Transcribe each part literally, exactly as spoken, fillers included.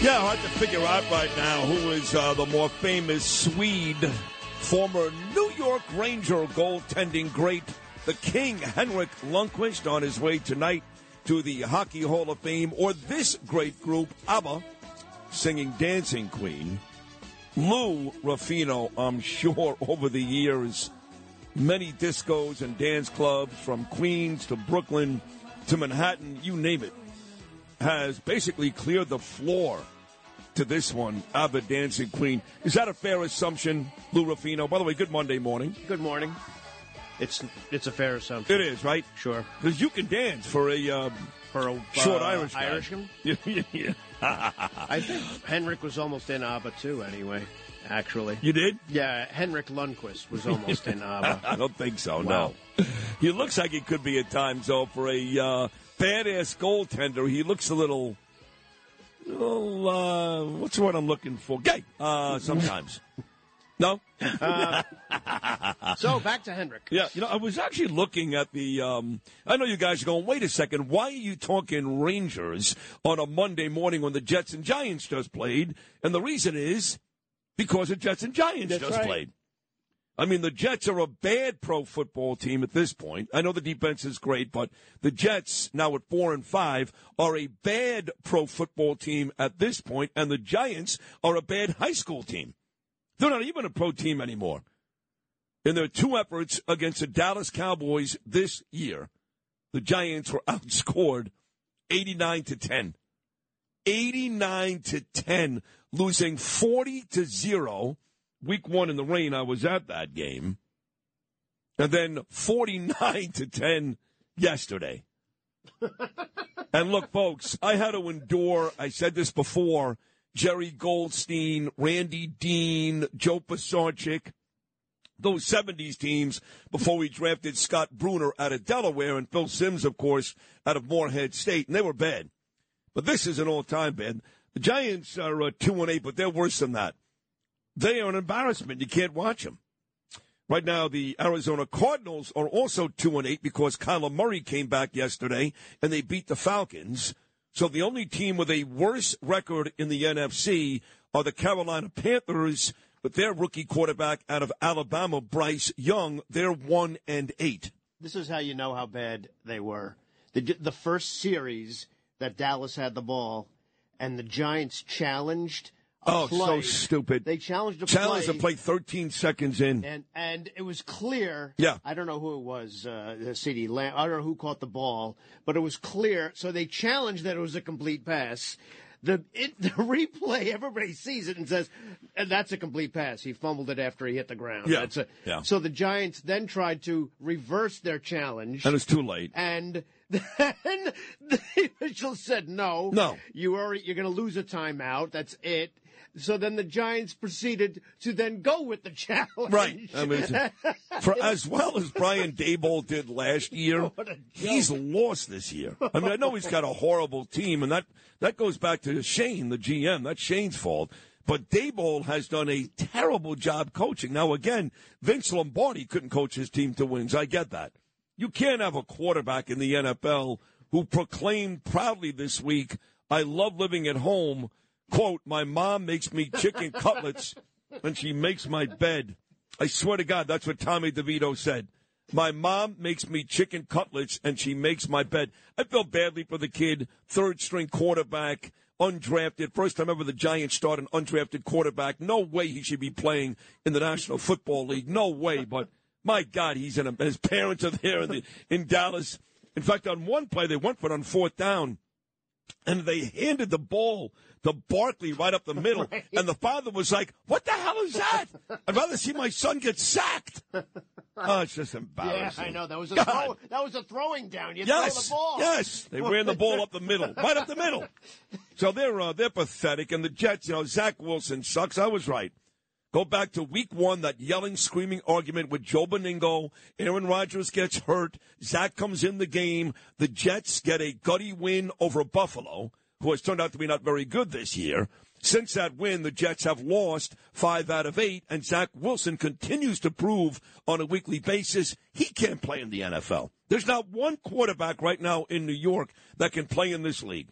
Yeah, hard to figure out right now who is uh, the more famous Swede, former New York Ranger goaltending great, the King, Henrik Lundqvist, on his way tonight to the Hockey Hall of Fame, or this great group, ABBA, singing Dancing Queen. Lou Ruffino, I'm sure, over the years, many discos and dance clubs from Queens to Brooklyn to Manhattan, you name it, has basically cleared the floor to this one, ABBA Dancing Queen. Is that a fair assumption, Lou Ruffino? By the way, good Monday morning. Good morning. It's it's a fair assumption. It is, right? Sure. Because you can dance for a, um, for a short uh, Irish guy. Irishman? Yeah. I think Henrik was almost in ABBA, too, anyway, actually. You did? Yeah, Henrik Lundqvist was almost in ABBA. I don't think so, wow. No. He looks like he could be at times, though, for a... Uh, badass goaltender. He looks a little, little uh, what's the word I'm looking for? Gay. Uh, sometimes. No? Uh, so, back to Henrik. Yeah, you know, I was actually looking at the, um, I know you guys are going, wait a second, why are you talking Rangers on a Monday morning when the Jets and Giants just played? And the reason is because the Jets and Giants That's just right. played. I mean, the Jets are a bad pro football team at this point. I know the defense is great, but the Jets, now at four and five, are a bad pro football team at this point, and the Giants are a bad high school team. They're not even a pro team anymore. In their two efforts against the Dallas Cowboys this year, the Giants were outscored eighty-nine to ten. eighty-nine to ten, losing forty to zero. Week one in the rain, I was at that game. And then forty-nine to ten yesterday. And look, folks, I had to endure, I said this before, Jerry Goldstein, Randy Dean, Joe Pisarcik, those seventies teams before we drafted Scott Bruner out of Delaware and Phil Sims, of course, out of Moorhead State. And they were bad. But this is an all-time bad. The Giants are uh, two and eight, but they're worse than that. They are an embarrassment. You can't watch them. Right now, the Arizona Cardinals are also two and eight because Kyler Murray came back yesterday, and they beat the Falcons. So the only team with a worse record in the N F C are the Carolina Panthers, but their rookie quarterback out of Alabama, Bryce Young, they're one and eight. This is how you know how bad they were. The, the first series that Dallas had the ball, and the Giants challenged... Oh, play. So stupid. They challenged the play. Challenged the play thirteen seconds in. And and it was clear. Yeah. I don't know who it was, uh, C D. Lamb. I don't know who caught the ball, but it was clear. So they challenged that it was a complete pass. The it, the replay, everybody sees it and says, that's a complete pass. He fumbled it after he hit the ground. Yeah. That's a, yeah. So the Giants then tried to reverse their challenge. And it's too late. And... Then the official said, no, no. You are, you're going to lose a timeout. That's it. So then the Giants proceeded to then go with the challenge. Right. I mean, for, as well as Brian Daybold did last year, he's lost this year. I mean, I know he's got a horrible team, and that, that goes back to Shane, the G M. That's Shane's fault. But Daybold has done a terrible job coaching. Now, again, Vince Lombardi couldn't coach his team to wins. I get that. You can't have a quarterback in the N F L who proclaimed proudly this week, I love living at home, quote, my mom makes me chicken cutlets and she makes my bed. I swear to God, that's what Tommy DeVito said. My mom makes me chicken cutlets and she makes my bed. I feel badly for the kid, third-string quarterback, undrafted. First time ever the Giants start an undrafted quarterback. No way he should be playing in the National Football League. No way, but... My God, he's in a, his parents are there in, the, in Dallas. In fact, on one play, they went for it on fourth down, and they handed the ball to Barkley right up the middle. Right. And the father was like, what the hell is that? I'd rather see my son get sacked. Oh, it's just embarrassing. Yeah, I know. That was a, throw, that was a throwing down. You yes, throw the ball. Yes, they ran the ball up the middle, right up the middle. So they're, uh, they're pathetic. And the Jets, you know, Zach Wilson sucks. I was right. Go back to week one, that yelling, screaming argument with Joe Beningo. Aaron Rodgers gets hurt. Zach comes in the game. The Jets get a gutty win over Buffalo, who has turned out to be not very good this year. Since that win, the Jets have lost five out of eight, and Zach Wilson continues to prove on a weekly basis he can't play in the N F L. There's not one quarterback right now in New York that can play in this league,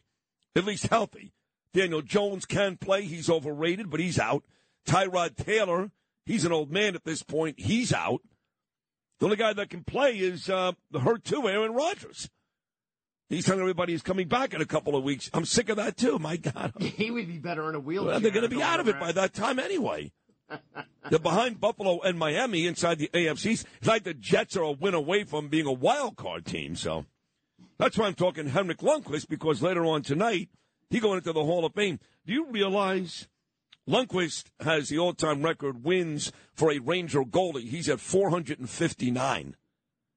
at least healthy. Daniel Jones can play. He's overrated, but he's out. Tyrod Taylor, he's an old man at this point. He's out. The only guy that can play is uh, the hurt too, Aaron Rodgers. He's telling everybody he's coming back in a couple of weeks. I'm sick of that, too. My God. He would be better in a wheelchair. Well, they're going to be out of it by that time anyway. They're behind Buffalo and Miami inside the A F C. It's like the Jets are a win away from being a wild card team. So that's why I'm talking Henrik Lundqvist, because later on tonight, he's going into the Hall of Fame. Do you realize Lundqvist has the all-time record wins for a Ranger goalie? He's at four hundred fifty-nine.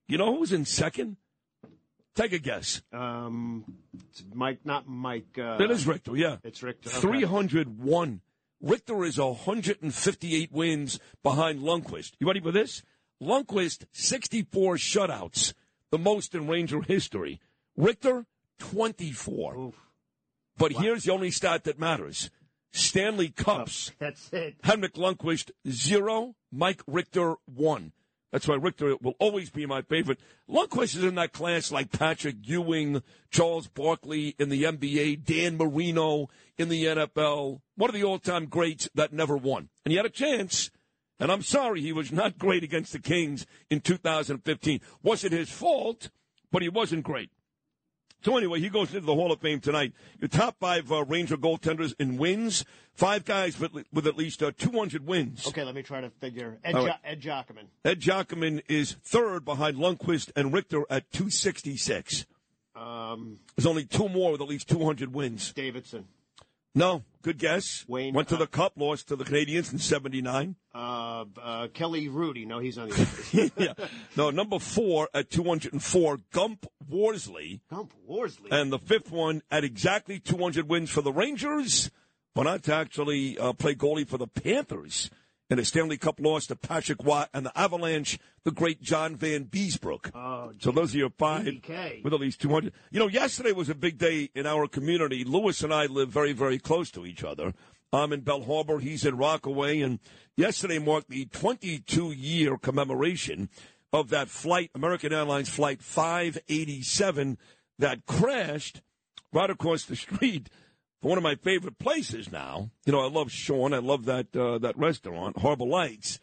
You know who's in second? Take a guess. Um, it's Mike, not Mike. Uh, it is Richter, yeah. It's Richter. Okay. three hundred one. Richter is one hundred fifty-eight wins behind Lundqvist. You ready for this? Lundqvist, sixty-four shutouts, the most in Ranger history. Richter, twenty-four. Oof. But wow. Here's the only stat that matters. Stanley Cups. Oh, that's it. Henrik Lundqvist, zero. Mike Richter, one. That's why Richter will always be my favorite. Lundqvist is in that class like Patrick Ewing, Charles Barkley in the N B A, Dan Marino in the N F L. One of the all-time greats that never won. And he had a chance, and I'm sorry he was not great against the Kings in two thousand fifteen. Wasn't his fault, but he wasn't great. So anyway, he goes into the Hall of Fame tonight. Your top five uh, Ranger goaltenders in wins, five guys with, with at least uh, two hundred wins. Okay, let me try to figure. Ed, jo- right. Ed Jockerman. Ed Jockerman is third behind Lundqvist and Richter at two sixty-six. Um, There's only two more with at least two hundred wins. Davidson. No, good guess. Wayne. Went to uh, the Cup, lost to the Canadiens in seventy-nine. Uh, uh, Kelly Rudy. No, he's on the other side. Yeah. No, number four at two hundred four, Gump Worsley. Gump Worsley. And the fifth one at exactly two hundred wins for the Rangers, but not to actually uh, play goalie for the Panthers. And a Stanley Cup loss to Patrick Watt and the Avalanche, the great John Vanbiesbroeck. Oh, so those are your five D D K. With at least two hundred. You know, yesterday was a big day in our community. Lewis and I live very, very close to each other. I'm in Bell Harbor. He's in Rockaway. And yesterday marked the twenty-two-year commemoration of that flight, American Airlines Flight five eighty-seven, that crashed right across the street. One of my favorite places now, you know, I love Sean. I love that uh, that restaurant, Harbor Lights.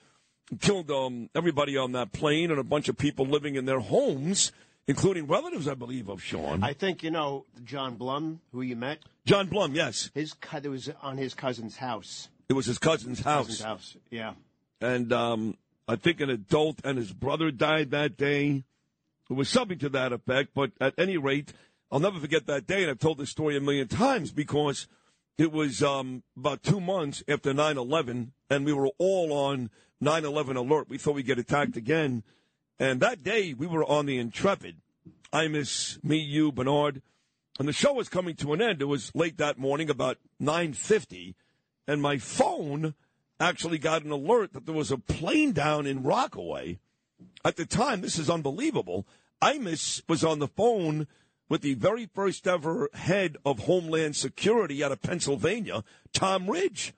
Killed um, everybody on that plane and a bunch of people living in their homes, including relatives, I believe, of Sean. I think, you know, John Blum, who you met. John Blum, yes. His co- it was on his cousin's house. It was his cousin's house. His cousin's house, yeah. And um, I think an adult and his brother died that day. It was something to that effect, but at any rate, I'll never forget that day, and I've told this story a million times, because it was um, about two months after nine eleven, and we were all on nine eleven alert. We thought we'd get attacked again. And that day, we were on the Intrepid, Imus, me, you, Bernard, and the show was coming to an end. It was late that morning, about nine fifty, and my phone actually got an alert that there was a plane down in Rockaway. At the time, this is unbelievable, Imus was on the phone with the very first ever head of Homeland Security out of Pennsylvania, Tom Ridge.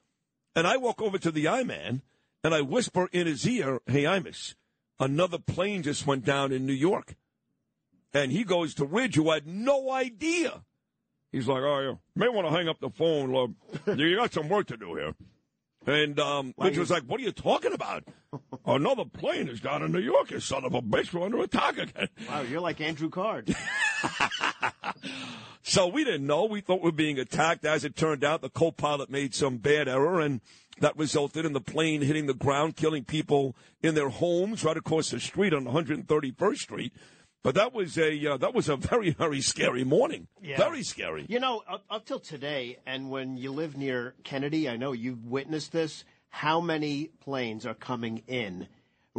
And I walk over to the I-Man, and I whisper in his ear, "Hey, Imus, another plane just went down in New York." And he goes to Ridge, who had no idea. He's like, "Oh, you may want to hang up the phone, love. You got some work to do here." And um, Ridge was like, "What are you talking about? Another plane is down in New York, you son of a bitch. We're under attack again." Wow, you're like Andrew Card. So we didn't know. We thought we were being attacked. As it turned out, the co-pilot made some bad error, and that resulted in the plane hitting the ground, killing people in their homes right across the street on one hundred thirty-first street. But that was a uh, that was a very, very scary morning. Yeah. Very scary. You know, up, up till today, and when you live near Kennedy, I know you've witnessed this, how many planes are coming in.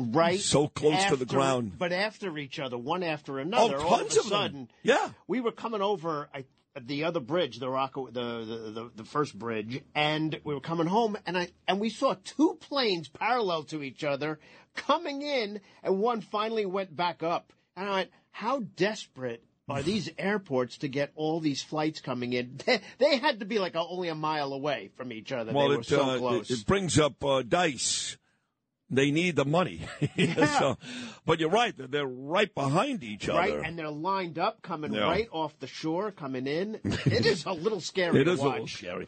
Right, so close after, to the ground, but after each other, one after another. Oh, tons all of a sudden, them. Yeah. We were coming over I, the other bridge, the rock, the, the the the first bridge, and we were coming home, and I and we saw two planes parallel to each other coming in, and one finally went back up. And I went, "How desperate are these airports to get all these flights coming in?" They, they had to be like a, only a mile away from each other. Well, they it, were so uh, close. It, it brings up uh, Dice. They need the money. Yeah. So, but you're right. They're right behind each other. Right, and they're lined up coming yeah. right off the shore, coming in. It is a little scary It to is watch. a little scary.